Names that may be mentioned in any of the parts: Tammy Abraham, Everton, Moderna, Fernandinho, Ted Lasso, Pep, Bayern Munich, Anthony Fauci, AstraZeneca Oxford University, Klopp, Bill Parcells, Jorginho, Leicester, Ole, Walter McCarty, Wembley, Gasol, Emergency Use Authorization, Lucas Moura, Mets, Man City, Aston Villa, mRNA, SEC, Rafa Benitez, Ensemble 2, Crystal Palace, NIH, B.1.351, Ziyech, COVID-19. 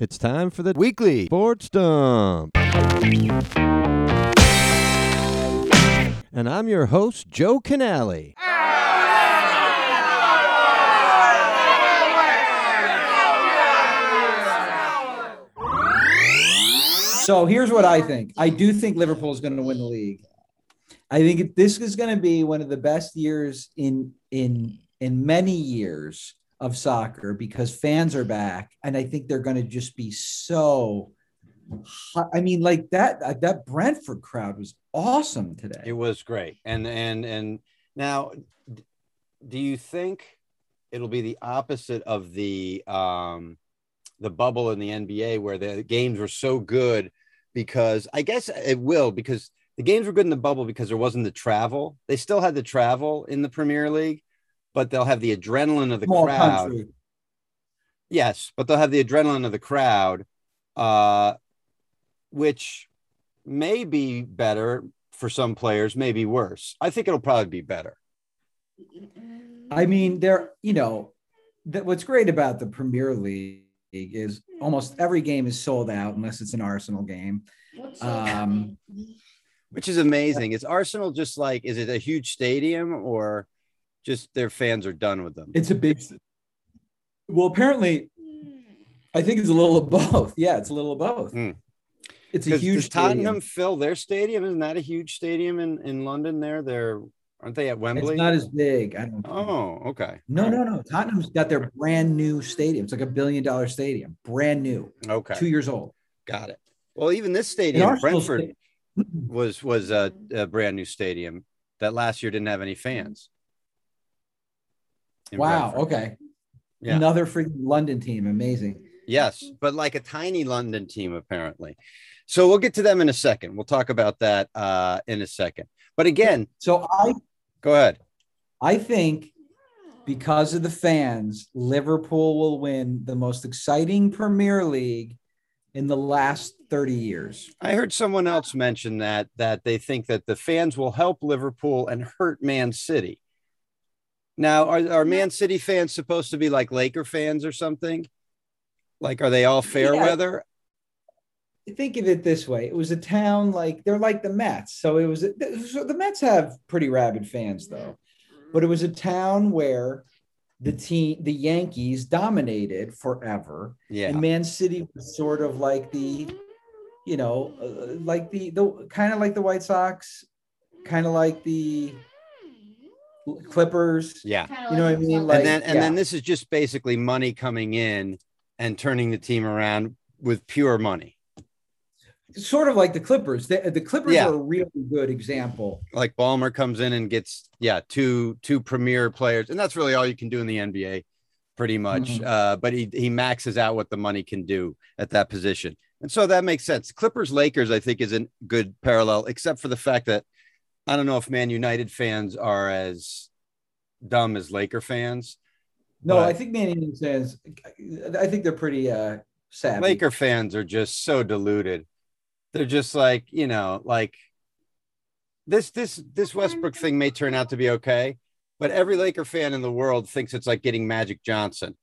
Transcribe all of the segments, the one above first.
It's time for the weekly sports dump. And I'm your host, Joe Canale. So here's what I think. I do think Liverpool is going to win the league. I think this is going to be one of the best years in many years of soccer because fans are back. And I think they're going to just be so hot. I mean, like that Brentford crowd was awesome today. It was great. And now, do you think it'll be the opposite of the bubble in the NBA where the games were so good? Because I guess it will, because the games were good in the bubble because there wasn't the travel. They still had the travel in the Premier League, but they'll have the adrenaline of the crowd. Country. Yes, but they'll have the adrenaline of the crowd, which may be better for some players, may be worse. I think it'll probably be better. I mean, what's great about the Premier League is almost every game is sold out unless it's an Arsenal game. Which is amazing. Is Arsenal just like, is it a huge stadium or... just their fans are done with them? It's a big... well, apparently, I think it's a little of both. Yeah, it's a little of both. Mm. It's a huge... does Tottenham fill their stadium? Isn't that a huge stadium in London there? Aren't they at Wembley? It's not as big. I don't know. Oh, okay. No. Tottenham's got their brand new stadium. It's like $1 billion stadium. Brand new. Okay. 2 years old. Got it. Well, even this stadium, Brentford, was a brand new stadium that last year didn't have any fans. Wow. Brentford. Okay. Yeah. Another freaking London team. Amazing. Yes. But like a tiny London team, apparently. So we'll get to them in a second. We'll talk about that in a second. But again, go ahead. I think because of the fans, Liverpool will win the most exciting Premier League in the last 30 years. I heard someone else mention that they think that the fans will help Liverpool and hurt Man City. Now, are Man City fans supposed to be like Laker fans or something? Like, are they all fair weather? Think of it this way. It was a town like, they're like the Mets. So the Mets have pretty rabid fans, though. But it was a town where the Yankees dominated forever. Yeah. And Man City was sort of like kind of like the White Sox, kind of like the Clippers. Yeah. You know what I mean? Like, and then this is just basically money coming in and turning the team around with pure money. Sort of like the Clippers. The Clippers are a really good example. Like Ballmer comes in and gets two premier players. And that's really all you can do in the NBA pretty much. Mm-hmm. But he maxes out what the money can do at that position. And so that makes sense. Clippers Lakers, I think, is a good parallel, except for the fact that I don't know if Man United fans are as dumb as Laker fans. No, I think Man United fans, I think they're pretty savvy. Laker fans are just so deluded. They're just like, like this Westbrook thing may turn out to be okay, but every Laker fan in the world thinks it's like getting Magic Johnson.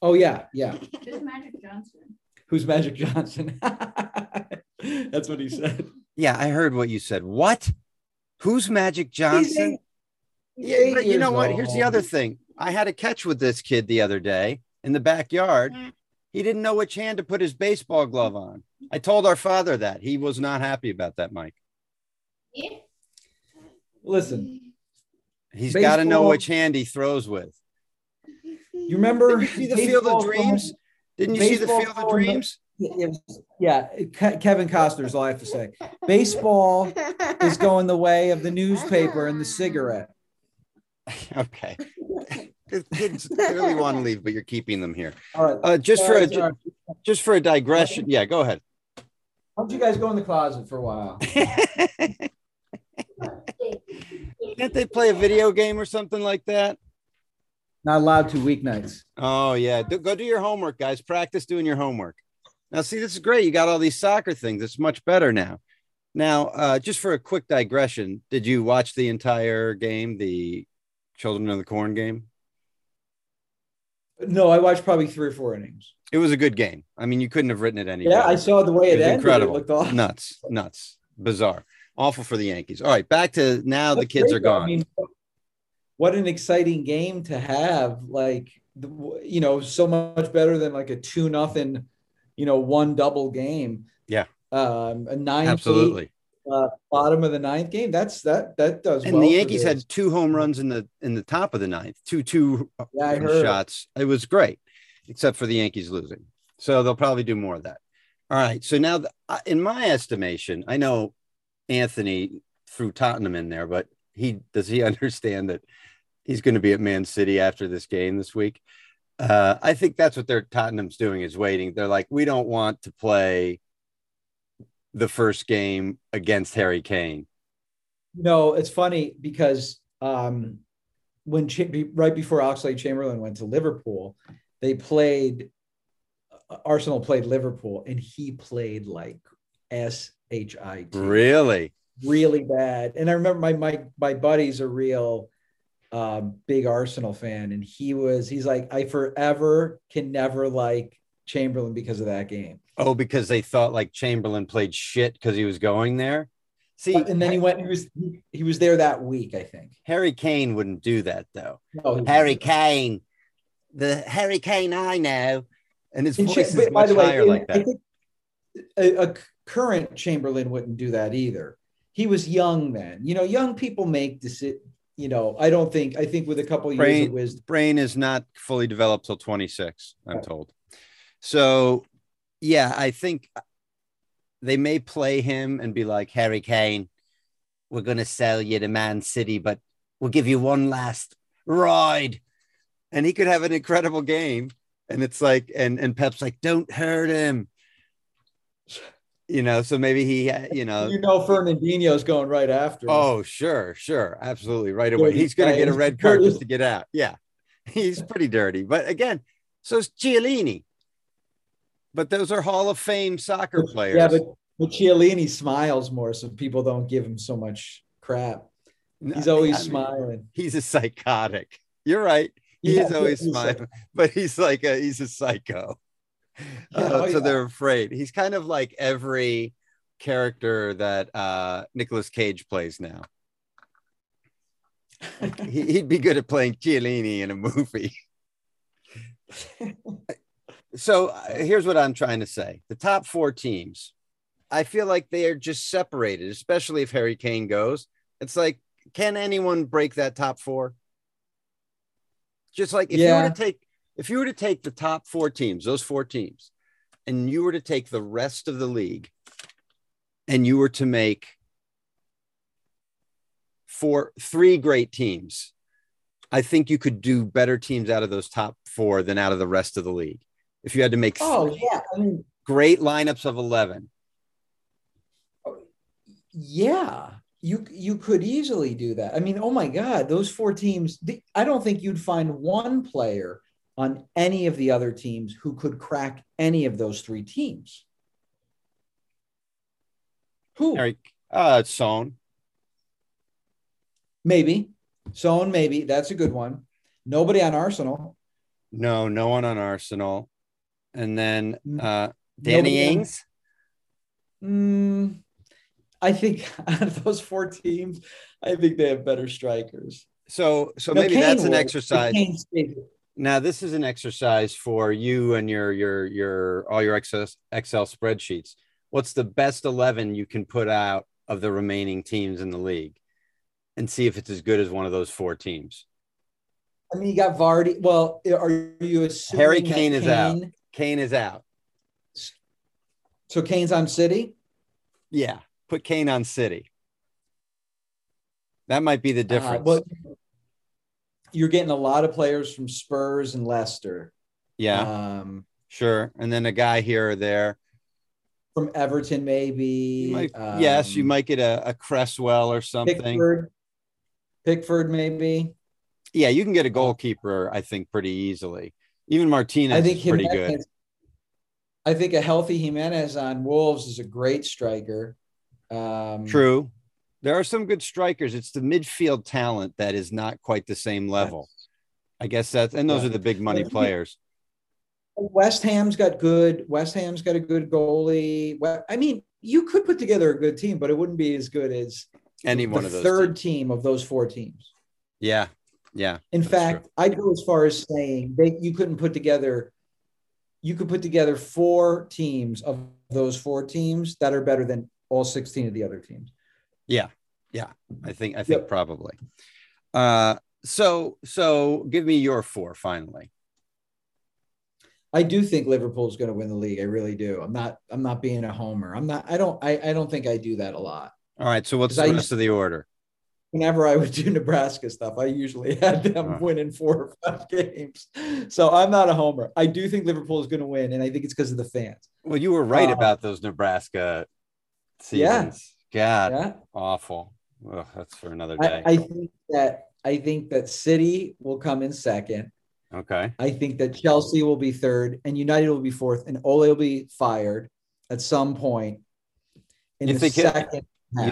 Oh, yeah. Who's Magic Johnson? Who's Magic Johnson? That's what he said. Yeah, I heard what you said. What? Who's Magic Johnson? Yeah, but you know what? Here's the other thing. I had a catch with this kid the other day in the backyard. He didn't know which hand to put his baseball glove on. I told our father that. He was not happy about that, Mike. Yeah. Listen. He's got to know which hand he throws with. You remember? Did you see the Field of Dreams? Didn't you see the Field of Dreams? Yeah, Kevin Costner is all I have to say. Baseball is going the way of the newspaper and the cigarette. Okay. The kids clearly want to leave, but you're keeping them here. All right. Just for a digression. Yeah, go ahead. Why don't you guys go in the closet for a while? Can't they play a video game or something like that? Not allowed to weeknights. Oh, yeah. Go do your homework, guys. Practice doing your homework. Now, see, this is great. You got all these soccer things. It's much better now. Now, just for a quick digression, did you watch the entire game, the Children of the Corn game? No, I watched probably 3 or 4 innings. It was a good game. I mean, you couldn't have written it any better. Yeah, I saw the way it ended. Incredible. It looked awful. Nuts. Bizarre. Awful for the Yankees. All right, back to now the kids are gone. I mean, what an exciting game to have. Like, you know, so much better than like a 2-0, you know, one double game. Yeah. A 9-8. Absolutely. Bottom of the ninth game. That does. And well, the Yankees had 2 home runs in the top of the 9th, 2 shots. It was great, except for the Yankees losing. So they'll probably do more of that. All right. So now, in my estimation, I know Anthony threw Tottenham in there, but does he understand that he's going to be at Man City after this game this week? I think that's what Tottenham's doing is waiting. They're like, we don't want to play the first game against Harry Kane. No, it's funny because when right before Oxlade-Chamberlain went to Liverpool, they played Arsenal played Liverpool, and he played like shit. Really bad. And I remember my buddy's a real big Arsenal fan, and he's like, I forever can never like Chamberlain because of that game. Oh, because they thought like Chamberlain played shit because he was going there. See, and then he was there that week, I think. Harry Kane wouldn't do that though. No, Harry Kane, the Harry Kane I know, and his voice is much higher like that. I think a current Chamberlain wouldn't do that either. He was young then. You know, young people make decisions. You know, I think with a couple of years of wisdom, brain is not fully developed till 26. I'm told. So. Yeah, I think they may play him and be like, Harry Kane, we're going to sell you to Man City, but we'll give you one last ride. And he could have an incredible game. And it's like, and Pep's like, don't hurt him. You know, so maybe he, you know, Fernandinho's going right after him. Oh, sure. Absolutely. Right away. He's going to get a red card just to get out. Yeah, he's pretty dirty. But again, so it's Chiellini. But those are Hall of Fame soccer players. Yeah, but Chiellini smiles more, so people don't give him so much crap. He's always smiling. He's a psychotic. You're right. He's always smiling, but he's like he's a psycho. So they're afraid. He's kind of like every character that Nicolas Cage plays now. He'd be good at playing Chiellini in a movie. So here's what I'm trying to say. The top 4 teams, I feel like they are just separated, especially if Harry Kane goes. It's like, can anyone break that top 4? Just like if you were to take the top 4 teams, those 4 teams, and you were to take the rest of the league and you were to make 3 great teams, I think you could do better teams out of those top 4 than out of the rest of the league. If you had to make great lineups of 11. Yeah, you could easily do that. I mean, oh my God, those 4 teams, I don't think you'd find one player on any of the other teams who could crack any of those 3 teams. Who? Eric, Son. Maybe. Son, maybe. That's a good one. Nobody on Arsenal. No, no one on Arsenal. And then Danny Ings. I think out of those 4 teams, I think they have better strikers. So maybe that's an exercise. Now this is an exercise for you and your all your Excel spreadsheets. What's the best 11 you can put out of the remaining teams in the league, and see if it's as good as one of those 4 teams. I mean, you got Vardy. Well, are you assuming Harry Kane is out? Kane is out. So Kane's on City? Yeah. Put Kane on City. That might be the difference. But you're getting a lot of players from Spurs and Leicester. Yeah. Sure. And then a guy here or there. From Everton, maybe. You might get a Cresswell or something. Pickford, maybe. Yeah, you can get a goalkeeper, I think, pretty easily. Even Martinez is pretty good. I think a healthy Jimenez on Wolves is a great striker. True. There are some good strikers. It's the midfield talent that is not quite the same level. I guess that's, and those are the big money players. West Ham's got a good goalie. Well, I mean, you could put together a good team, but it wouldn't be as good as any one of those third team of those four teams. Yeah. Yeah. In fact, I'd go as far as saying that you could put together four teams of those four teams that are better than all 16 of the other teams. Yeah. Yeah. I think probably. So give me your four finally. I do think Liverpool is going to win the league. I really do. I'm not being a homer. I don't think I do that a lot. All right. So what's the rest of the order? Whenever I would do Nebraska stuff, I usually had them winning 4 or 5 games. So I'm not a homer. I do think Liverpool is going to win, and I think it's because of the fans. Well, you were right about those Nebraska seasons. Yeah. God, yeah. Awful. Well, that's for another day. I think that City will come in second. Okay. I think that Chelsea will be third, and United will be fourth, and Ole will be fired at some point in the second half. Do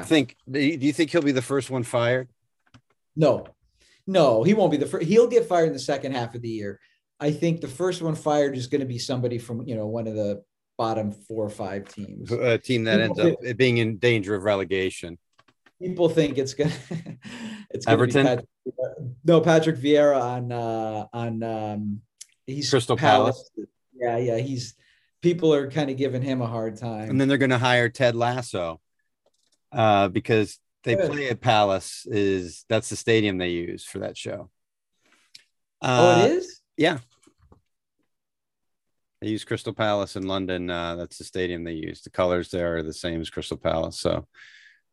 you think he'll be the first one fired? No, he won't be the first. He'll get fired in the second half of the year. I think the first one fired is going to be somebody from, one of the bottom 4 or 5 teams. A team that ends up being in danger of relegation. People think it's going to Everton. Patrick Vieira on he's Crystal Palace. Yeah. People are kind of giving him a hard time. And then they're going to hire Ted Lasso because they play at Palace. That's the stadium they use for that show. It is? Yeah. They use Crystal Palace in London. That's the stadium they use. The colors there are the same as Crystal Palace. So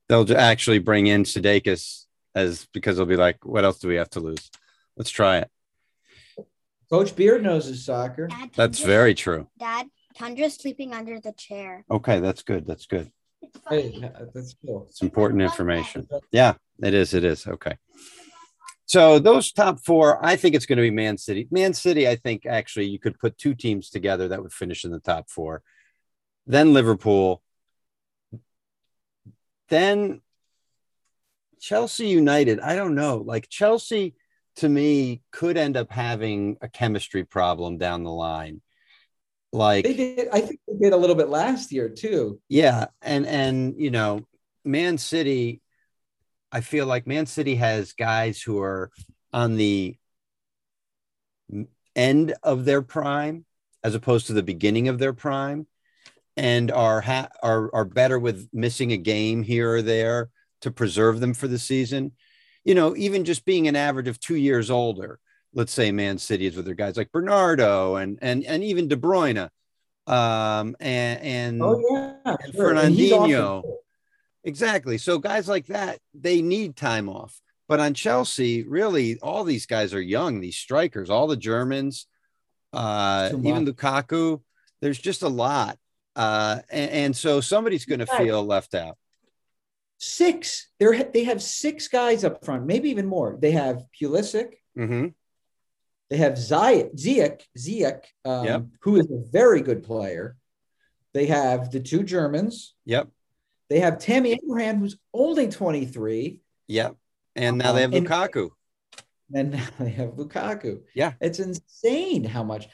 they'll actually bring in Sudeikis because they'll be like, what else do we have to lose? Let's try it. Coach Beard knows his soccer. Dad, that's very true. Dad, Tundra's sleeping under the chair. Okay, that's good. That's good. Hey, that's cool. It's important information. Yeah, it is. It is. Okay. So those top four, I think it's going to be Man City. Man City, I think, actually, you could put 2 teams together that would finish in the top 4. Then Liverpool. Then Chelsea United, I don't know. Like Chelsea, to me, could end up having a chemistry problem down the line. Like they did, I think they did a little bit last year too. Yeah, and Man City, I feel like Man City has guys who are on the end of their prime, as opposed to the beginning of their prime, and are better with missing a game here or there to preserve them for the season. Even just being an average of 2 years older, let's say Man City is with their guys like Bernardo and even De Bruyne and Fernandinho. Awesome. Exactly. So guys like that, they need time off. But on Chelsea, really, all these guys are young, these strikers, all the Germans, even Lukaku. There's just a lot. And so somebody's going to feel left out. 6. They have 6 guys up front, maybe even more. They have Pulisic. Mm-hmm. They have Ziyech, who is a very good player. They have the 2 Germans. Yep. They have Tammy Abraham, who's only 23. Yep. And now they have Lukaku. Yeah. It's insane how much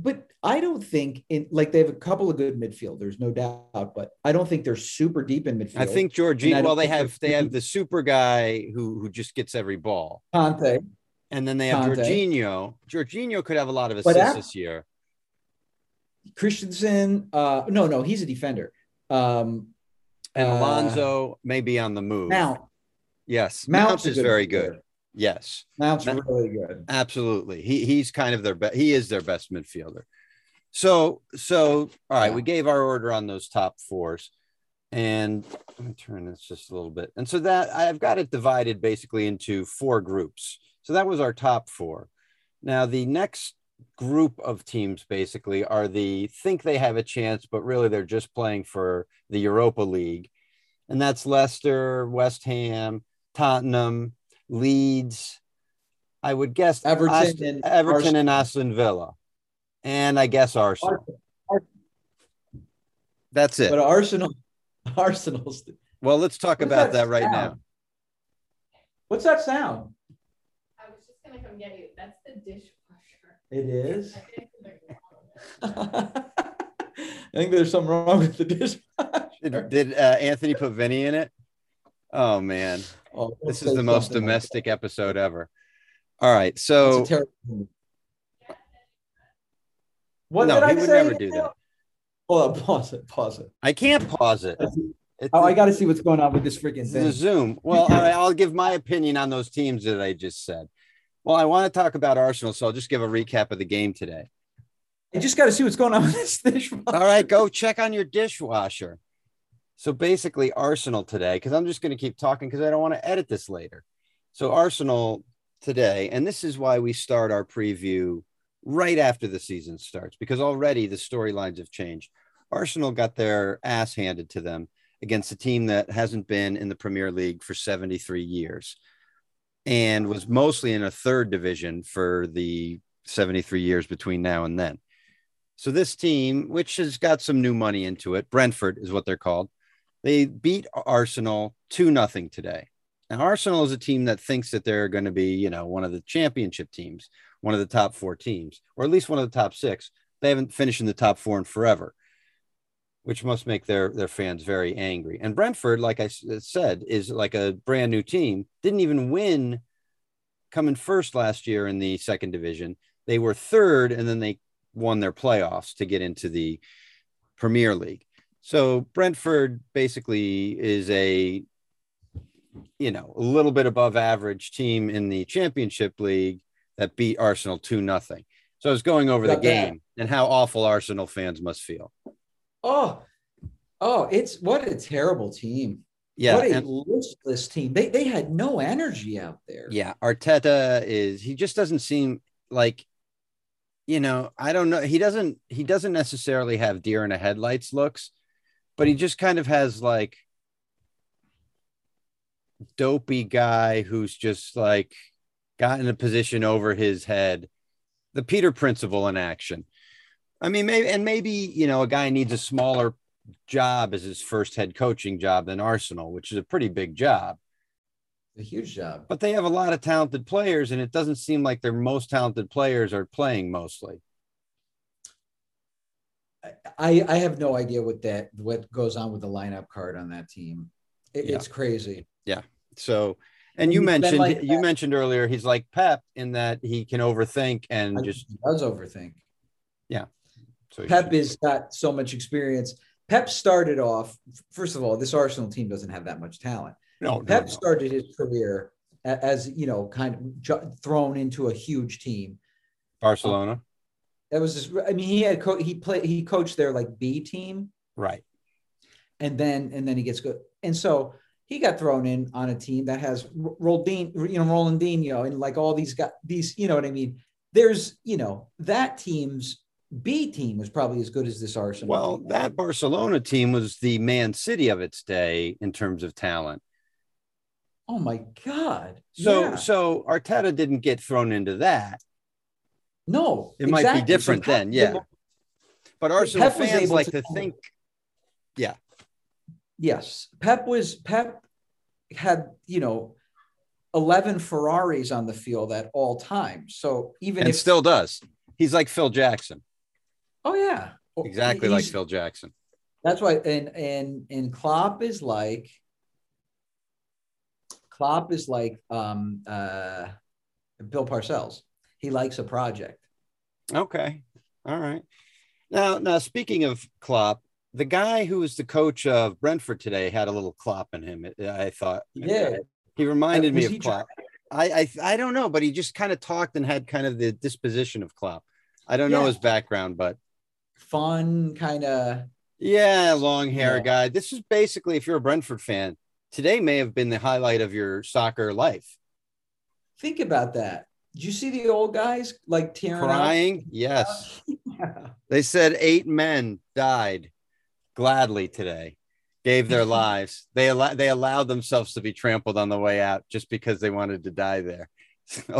but I don't think they have a couple of good midfielders, no doubt, but I don't think they're super deep in midfield. I think Jorginho, they have the super guy who just gets every ball. Conte. And then they have Jorginho. Jorginho could have a lot of assists this year. Christensen, no, he's a defender. And Alonso may be on the move. Mount. Yes. Mount is very good. Yes. Mount's really good. Absolutely. He's kind of their best midfielder. So all right, we gave our order on those top 4s. And let me turn this just a little bit. And so that I've got it divided basically into 4 groups. So that was our top 4. Now the next group of teams basically are think they have a chance, but really they're just playing for the Europa League. And that's Leicester, West Ham, Tottenham, Leeds, I would guess Everton and Aston Villa, and I guess Arsenal. That's it. But Arsenal's. Well, let's talk about that right now. What's that sound? I was just second if I'm getting it. That's the dishwasher. It is? I think there's something wrong with the dishwasher. Did Anthony put Vinny in it? Oh, man. Oh, this is the most domestic episode ever. All right. So. What no, did he I would say never do that. Hold on. Pause it. I can't pause it. I got to see what's going on with this freaking thing. The Zoom. Well, I'll give my opinion on those teams that I just said. Well, I want to talk about Arsenal, so I'll just give a recap of the game today. I just got to see what's going on with this dishwasher. All right, go check on your dishwasher. So basically Arsenal today, because I'm just going to keep talking because I don't want to edit this later. So Arsenal today, and this is why we start our preview right after the season starts, because already the storylines have changed. Arsenal got their ass handed to them against a team that hasn't been in the Premier League for 73 years and was mostly in a third division for the 73 years between now and then. So this team, which has got some new money into it, Brentford is what they're called. They beat Arsenal 2-0 today. Now, Arsenal is a team that thinks that they're going to be, you know, one of the championship teams, one of the top four teams, or at least one of the top six. They haven't finished in the top four in forever, which must make their fans very angry. And Brentford, like I said, is like a brand new team. Didn't even win coming first last year in the second division. They were third, and then they won their playoffs to get into the Premier League. So Brentford basically is a, you know, a little bit above average team in the Championship League that beat Arsenal 2-0. So I was going over the game and how awful Arsenal fans must feel. Oh, it's what a terrible team. Yeah. What a listless team. They had no energy out there. Yeah. Arteta he just doesn't seem like, you know, I don't know. He doesn't necessarily have deer in the headlights looks, but he just kind of has like dopey guy who's just like got in a position over his head. The Peter Principle in action. I mean, maybe, you know, a guy needs a smaller job as his first head coaching job than Arsenal, which is a pretty big job. A huge job. But they have a lot of talented players, and it doesn't seem like their most talented players are playing mostly. I have no idea what goes on with the lineup card on that team. It's crazy. Yeah. So, and you mentioned earlier, he's like Pep in that he can overthink and he does overthink. Yeah. So Pep has got so much experience. Pep started off, first of all, this Arsenal team doesn't have that much talent. Pep started his career as, you know, kind of thrown into a huge team. Barcelona. That was just, I mean, he coached their like B team. Right. And then he gets good. And so he got thrown in on a team that has Ronaldinho and like all these guys, you know what I mean? There's, you know, that team's B team was probably as good as this Arsenal. Well, that Barcelona team was the Man City of its day in terms of talent. Oh my God. So Arteta didn't get thrown into that. No, it might be different then. Yeah. But Arsenal fans like to think. Yeah. Yes. Pep had, you know, 11 Ferraris on the field at all times. So even it still does. He's like Phil Jackson. Oh yeah. Exactly. Like Phil Jackson. That's why. And Klopp is like Bill Parcells. He likes a project. Okay. All right. Now speaking of Klopp, the guy who was the coach of Brentford today had a little Klopp in him. I thought, yeah, he reminded me of Klopp. I don't know, but he just kind of talked and had kind of the disposition of Klopp. I don't know his background, but fun kind of. Yeah. Long hair guy. This is basically, if you're a Brentford fan, today may have been the highlight of your soccer life. Think about that. Did you see the old guys like tearing crying? Yes. Yeah. They said 8 men died gladly today, gave their lives. They allowed themselves to be trampled on the way out just because they wanted to die there.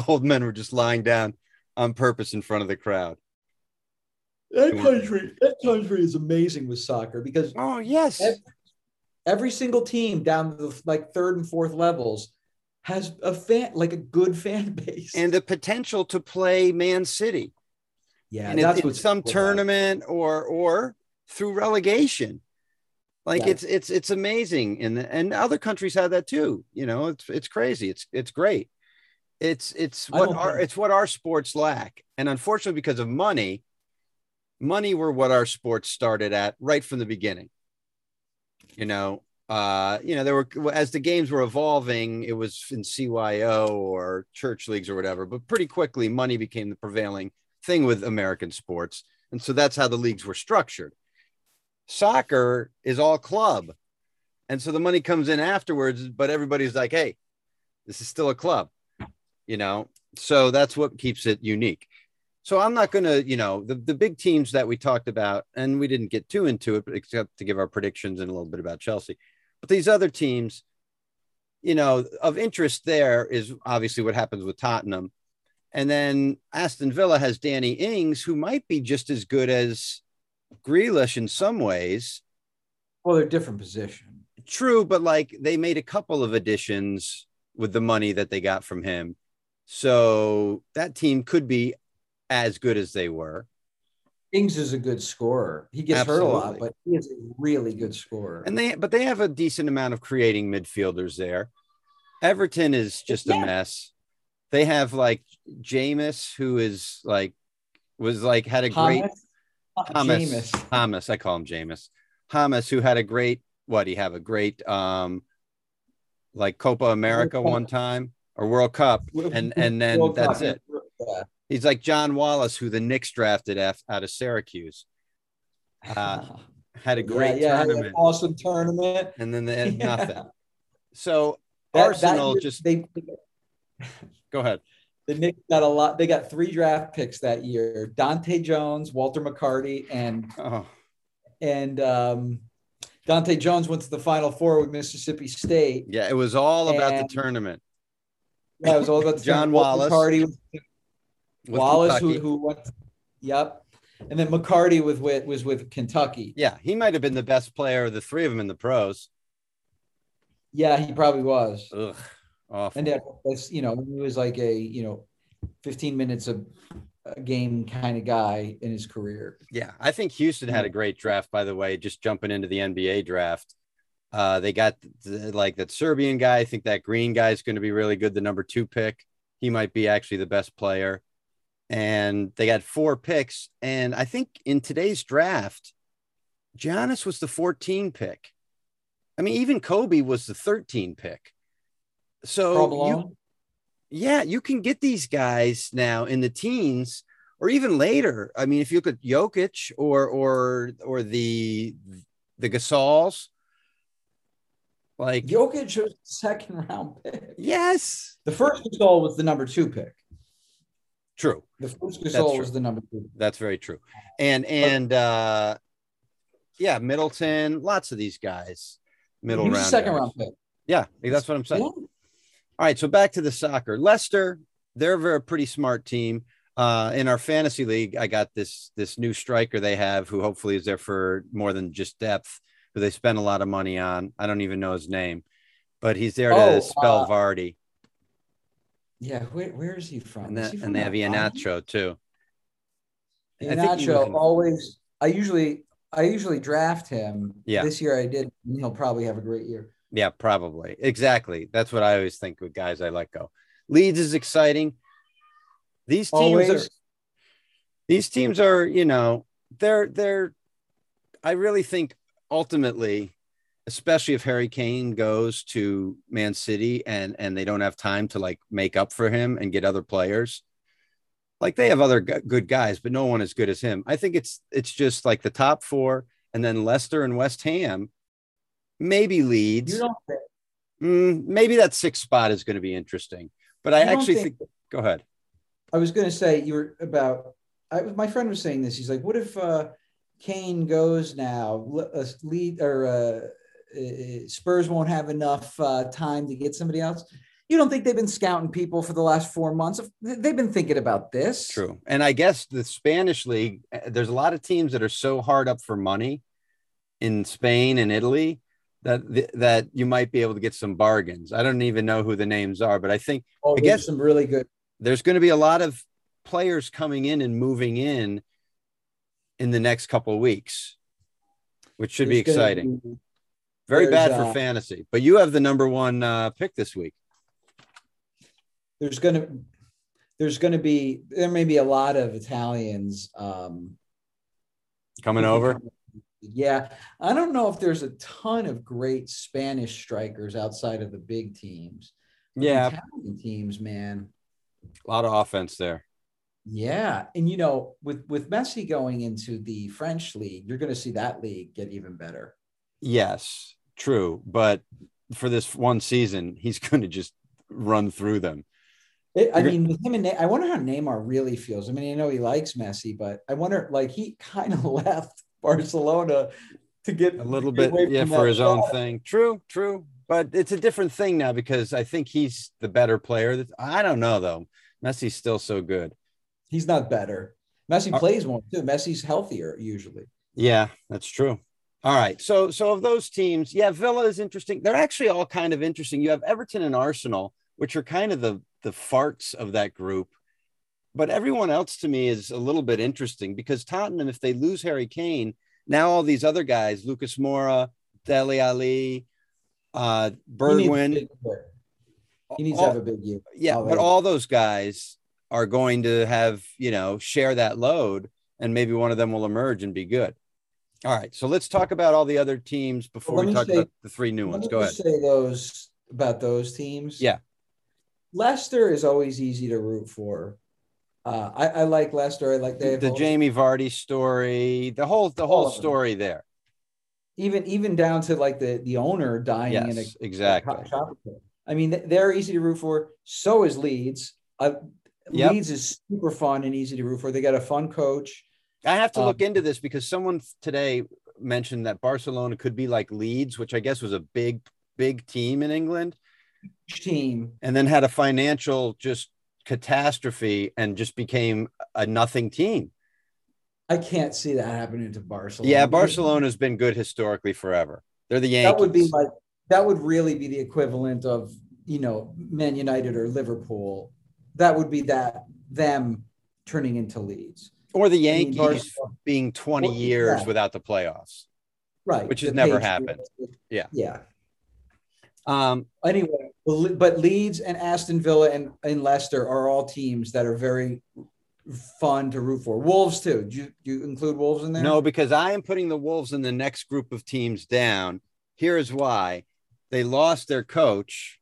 Old men were just lying down on purpose in front of the crowd. That country is amazing with soccer because every single team down to the like third and fourth levels has a fan, like a good fan base, and the potential to play Man City. Yeah, and that's in some tournament or through relegation. Like it's amazing, and other countries have that too. You know, it's crazy. It's great. It's what our sports lack, and unfortunately, because of money were what our sports started at right from the beginning. There were, as the games were evolving, it was in CYO or church leagues or whatever, but pretty quickly money became the prevailing thing with American sports. And so that's how the leagues were structured. Soccer is all club. And so the money comes in afterwards, but everybody's like, hey, this is still a club, so that's what keeps it unique. So I'm not going to, the big teams that we talked about, and we didn't get too into it, except to give our predictions and a little bit about Chelsea. But these other teams, of interest there is obviously what happens with Tottenham. And then Aston Villa has Danny Ings, who might be just as good as Grealish in some ways. Well, they're different position. True, but they made a couple of additions with the money that they got from him. So that team could be as good as they were. Ings is a good scorer. He gets hurt a lot, but he is a really good scorer. And they have a decent amount of creating midfielders there. Everton is just a mess. They have Jameis, who is had a great Hamas. I call him Jameis. Hamas, who had a great, Copa America one time or World Cup. And then that's it. Yeah. He's like John Wallace, who the Knicks drafted out of Syracuse. Had a great tournament. An awesome tournament. And then they had nothing. So Arsenal go ahead. The Knicks got a lot. They got 3 draft picks that year. Dante Jones, Walter McCarty, and Dante Jones went to the Final Four with Mississippi State. Yeah, it was all about the tournament. Yeah, it was all about the John Wallace. Wallace, who went, yep, and then McCarty was with Kentucky. Yeah, he might have been the best player of the 3 of them in the pros. Yeah, he probably was. Ugh, awful. And that's he was like a 15 minutes a game kind of guy in his career. Yeah, I think Houston had a great draft, by the way. Just jumping into the NBA draft, they got that Serbian guy. I think that Green guy is going to be really good. The number 2 pick, he might be actually the best player. And they got 4 picks. And I think in today's draft, Giannis was the 14 pick. I mean, even Kobe was the 13 pick. So, you can get these guys now in the teens or even later. I mean, if you look at Jokic or the Gasols. Jokic was the 2nd round pick. Yes. The first Gasol was the number 2 pick. True. The first Gasol was the number 2. That's very true. And Middleton, lots of these guys. Middle round. 2nd round pick. Yeah, that's what I'm saying. Yeah. All right, so back to the soccer. Leicester, they're a very pretty smart team. In our fantasy league, I got this new striker they have, who hopefully is there for more than just depth, who they spend a lot of money on. I don't even know his name, but he's there to spell Vardy. Yeah, where is he from? And they have Iheanacho too. Iheanacho always. I usually draft him. Yeah. This year I did. And he'll probably have a great year. Yeah, probably. Exactly. That's what I always think with guys I let go. Leeds is exciting. These teams are. They're. I really think ultimately, especially if Harry Kane goes to Man City and they don't have time to make up for him and get other players. They have other good guys, but no one as good as him. I think it's just the top 4 and then Leicester and West Ham, maybe Leeds. Maybe that 6th spot is going to be interesting, but I actually think go ahead. I was going to say my friend was saying this. He's like, what if Kane goes now, Spurs won't have enough time to get somebody else. You don't think they've been scouting people for the last 4 months? They've been thinking about this. True. And I guess the Spanish league, there's a lot of teams that are so hard up for money in Spain and Italy that you might be able to get some bargains. I don't even know who the names are, but I think I guess some really good. There's going to be a lot of players coming in and moving in the next couple of weeks, which should be exciting. Very bad for fantasy, but you have the number one pick this week. There may be a lot of Italians coming over. Yeah. I don't know if there's a ton of great Spanish strikers outside of the big teams. Yeah. Italian teams, man. A lot of offense there. Yeah. And, you know, with Messi going into the French league, you're going to see that league get even better. Yes, true. But for this one season, he's going to just run through them. With him and I wonder how Neymar really feels. I mean, I know he likes Messi, but I wonder, like, he kind of left Barcelona to get a little bit for his own thing. True. But it's a different thing now because I think he's the better player. I don't know, though. Messi's still so good. He's not better. Messi plays one, too. Messi's healthier, usually. Yeah, that's true. All right. So of those teams, Villa is interesting. They're actually all kind of interesting. You have Everton and Arsenal, which are kind of the farts of that group. But everyone else to me is a little bit interesting because Tottenham, if they lose Harry Kane, now all these other guys, Lucas Moura, Dele Alli, Bergwijn. He needs to have a big year. Yeah, but all those guys are going to have, share that load, and maybe one of them will emerge and be good. All right, so let's talk about all the other teams before we talk about the three new ones. Go ahead. Let me say about those teams. Yeah. Leicester is always easy to root for. I like Leicester. I like the Jamie Vardy story, the whole story there. Even down to like the owner dying. Yes, exactly. I mean, they're easy to root for. So is Leeds. Leeds is super fun and easy to root for. They got a fun coach. I have to look into this because someone today mentioned that Barcelona could be like Leeds, which I guess was a big team in England. Team. And then had a financial just catastrophe and just became a nothing team. I can't see that happening to Barcelona. Yeah, Barcelona's been good historically forever. They're the Yankees. That would really be the equivalent of, Man United or Liverpool. That would be them turning into Leeds. Or the Yankees being 20 years without the playoffs. Right. Which has never happened. Yeah. Yeah. Anyway, but Leeds and Aston Villa and Leicester are all teams that are very fun to root for. Wolves, too. Do you include Wolves in there? No, because I am putting the Wolves in the next group of teams down. Here is why. They lost their coach,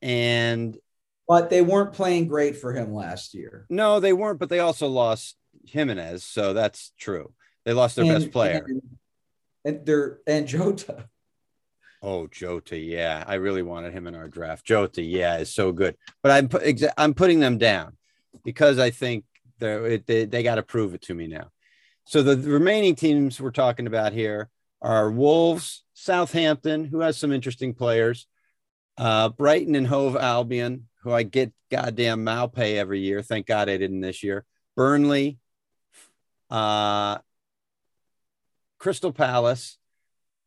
but they weren't playing great for him last year. No, they weren't, but they also lost Jimenez, so that's true. They lost their best player. And Jota. Oh, Jota, yeah. I really wanted him in our draft. Jota, yeah, is so good. But I'm putting them down because I think they got to prove it to me now. So the remaining teams we're talking about here are Wolves, Southampton, who has some interesting players, Brighton and Hove Albion, who I get goddamn Malpay every year. Thank God I didn't this year. Burnley, Crystal Palace,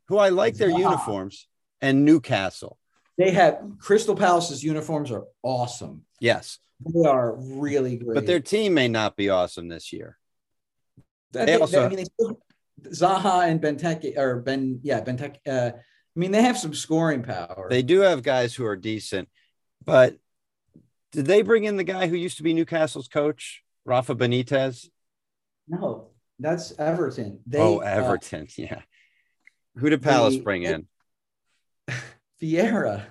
who I like their uniforms, and Newcastle. They have Crystal Palace's uniforms are awesome. Yes. They are really great. But their team may not be awesome this year. Zaha and Benteke Benteke. They have some scoring power. They do have guys who are decent, but did they bring in the guy who used to be Newcastle's coach? Rafa Benitez? No, that's Everton. Everton, yeah. Who did Palace bring in? Vieira.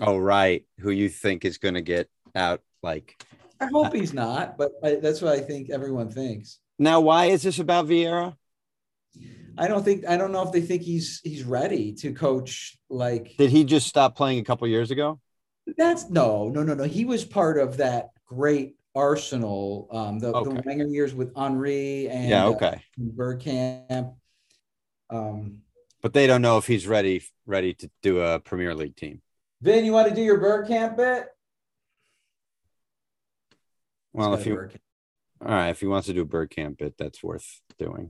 Oh, right. Who you think is going to get out like... I hope he's not, but that's what I think everyone thinks. Now, why is this about Vieira? I don't know if they think he's ready to coach like... Did he just stop playing a couple years ago? No. He was part of that great... Arsenal, the Wenger years with Henry and Bergkamp. But they don't know if he's ready to do a Premier League team. Vin, you want to do your Bergkamp bit? Well, All right, if he wants to do a Bergkamp bit, that's worth doing.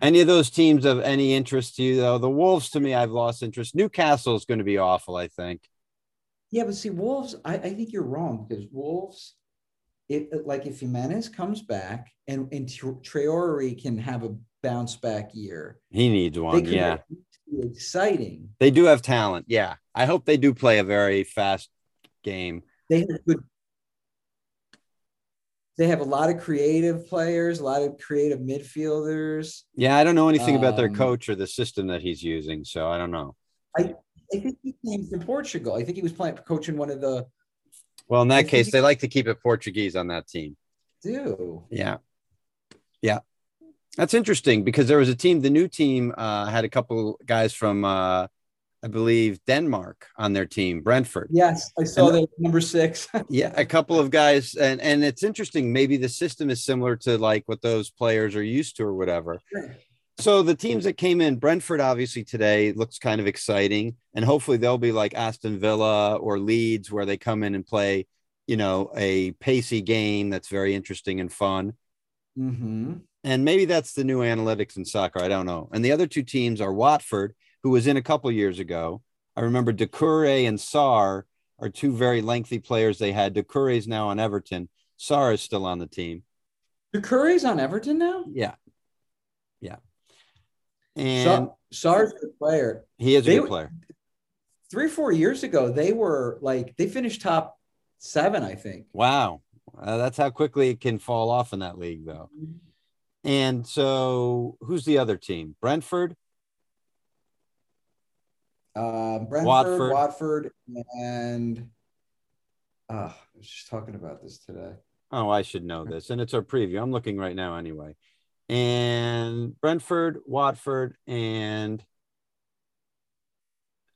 Any of those teams of any interest to you, though? The Wolves, to me, I've lost interest. Newcastle is going to be awful, I think. Yeah, but see, Wolves, I think you're wrong, because Wolves, if Jimenez comes back and Traore can have a bounce back year. He needs one, yeah. Exciting. They do have talent, yeah. I hope they do play a very fast game. They have good. They have a lot of creative players, a lot of creative midfielders. Yeah, I don't know anything about their coach or the system that he's using, so I don't know. I think he came from Portugal. I think he was coaching one of the – Well, in that case, they like to keep it Portuguese on that team. Do. Yeah. Yeah. That's interesting, because there was a team, the new team had a couple guys from I believe Denmark on their team, Brentford. Yes, I saw that, number 6. Yeah, a couple of guys. And it's interesting. Maybe the system is similar to like what those players are used to or whatever. Sure. So the teams that came in, Brentford, obviously today looks kind of exciting. And hopefully they'll be like Aston Villa or Leeds, where they come in and play, you know, a pacey game that's very interesting and fun. Mm-hmm. And maybe that's the new analytics in soccer. I don't know. And the other two teams are Watford, who was in a couple years ago. I remember Doucouré and Sarr are two very lengthy players they had. Doucouré is now on Everton. Sarr is still on the team. Doucouré's on Everton now? Yeah. Yeah. And Sarr's a good player. He is a good player. 3 or 4 years ago, they were like, they finished top 7, I think. Wow. That's how quickly it can fall off in that league, though. And so who's the other team? Brentford? Watford, and I was just talking about this today. Oh, I should know this, and it's our preview. I'm looking right now anyway. And Brentford, Watford, and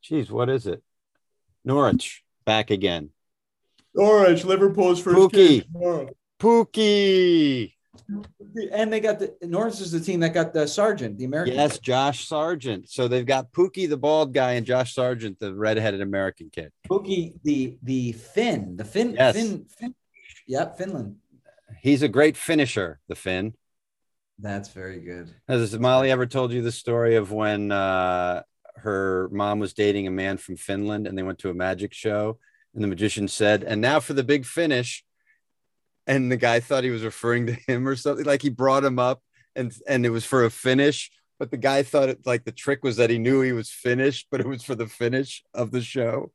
geez, what is it? Norwich back again. Norwich, Liverpool's first Pookie. Game. Pookie. And they got Norris is the team that got the Sargent, the American. Yes, kid. Josh Sargent. So they've got Pookie, the bald guy, and Josh Sargent, the redheaded American kid. Pookie, the Finn. Yes. Finn. Yep, Finland. He's a great finisher, the Finn. That's very good. Has Molly ever told you the story of when her mom was dating a man from Finland and they went to a magic show and the magician said, "And now for the big finish." And the guy thought he was referring to him or something, like he brought him up and it was for a finish. But the guy thought it, like the trick was that he knew he was finished, but it was for the finish of the show.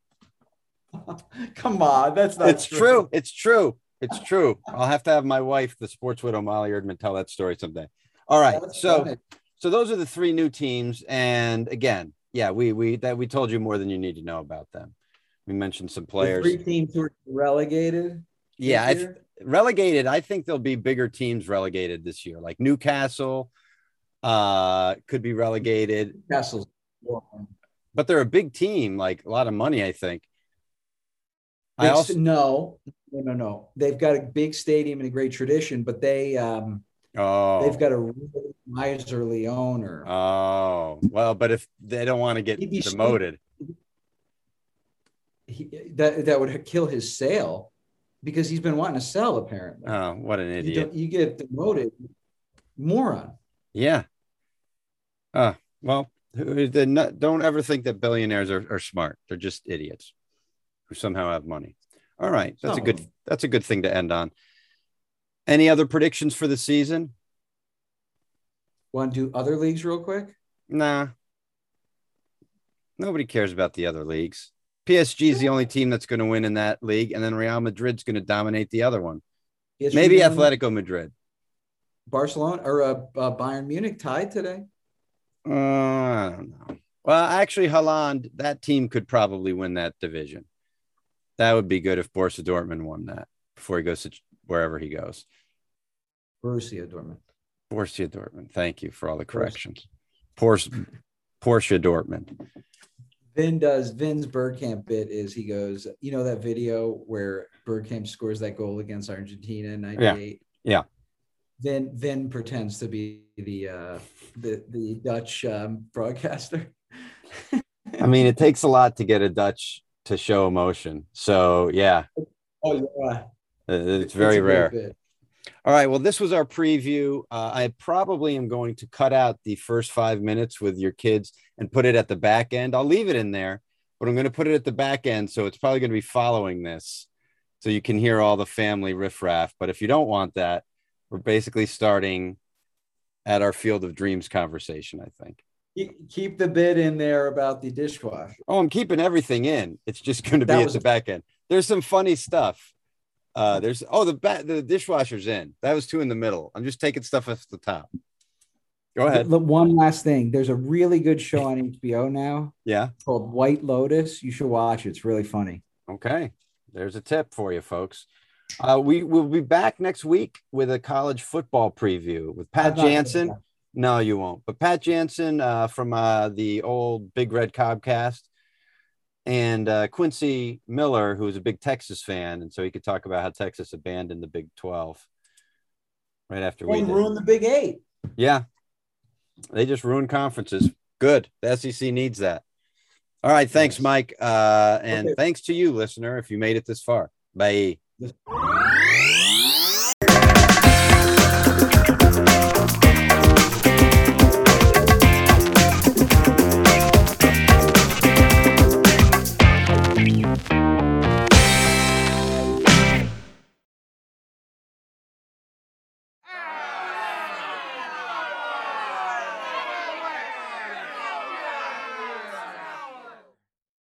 Come on. That's not true. It's true. It's true. I'll have to have my wife, the sports widow, Molly Erdman, tell that story someday. All right. So those are the 3 new teams. And again, yeah, we told you more than you need to know about them. We mentioned some players. The 3 teams who are relegated. Yeah. Relegated. I think there'll be bigger teams relegated this year, like Newcastle could be relegated. Newcastle, but they're a big team, like a lot of money, I think. No. They've got a big stadium and a great tradition, but they've got a really miserly owner. Oh, well, but if they don't want to get demoted, that would kill his sale. Because he's been wanting to sell, apparently. Oh, what an idiot. You get demoted. Moron. Yeah. Well, don't ever think that billionaires are smart. They're just idiots who somehow have money. All right. That's a good thing to end on. Any other predictions for the season? Want to do other leagues real quick? Nah. Nobody cares about the other leagues. PSG is the only team that's going to win in that league, and then Real Madrid's going to dominate the other one. PSG, maybe Atletico Madrid. Barcelona or Bayern Munich tied today. I don't know. Well, actually, Haaland, that team could probably win that division. That would be good if Borussia Dortmund won that before he goes to wherever he goes. Borussia Dortmund. Thank you for all the corrections. Borussia Dortmund. Vin's Bergkamp bit is he goes, you know that video where Bergkamp scores that goal against Argentina in 98? Yeah. Vin pretends to be the Dutch broadcaster. I mean, it takes a lot to get a Dutch to show emotion. So, yeah. Oh, yeah. It's very rare. All right. Well, this was our preview. I probably am going to cut out the first 5 minutes with your kids and put it at the back end. I'll leave it in there, but I'm going to put it at the back end. So it's probably going to be following this. So you can hear all the family riffraff. But if you don't want that, we're basically starting at our Field of Dreams conversation, I think. Keep the bit in there about the dishwasher. Oh, I'm keeping everything in. It's just going to be at the back end. There's some funny stuff. The dishwasher's in. That was two in the middle. I'm just taking stuff off the top. Go ahead. One last thing. There's a really good show on HBO now. Yeah. Called White Lotus. You should watch it. It's really funny. Okay. There's a tip for you, folks. We will be back next week with a college football preview with Pat Jansen. No, you won't. But Pat Jansen from the old Big Red Cobcast. And Quincy Miller, who is a big Texas fan, and so he could talk about how Texas abandoned the Big 12 right after we ruined the Big 8. Yeah, they just ruined conferences. Good. The SEC needs that. All right. Thanks, Mike. And thanks to you, listener, if you made it this far. Bye.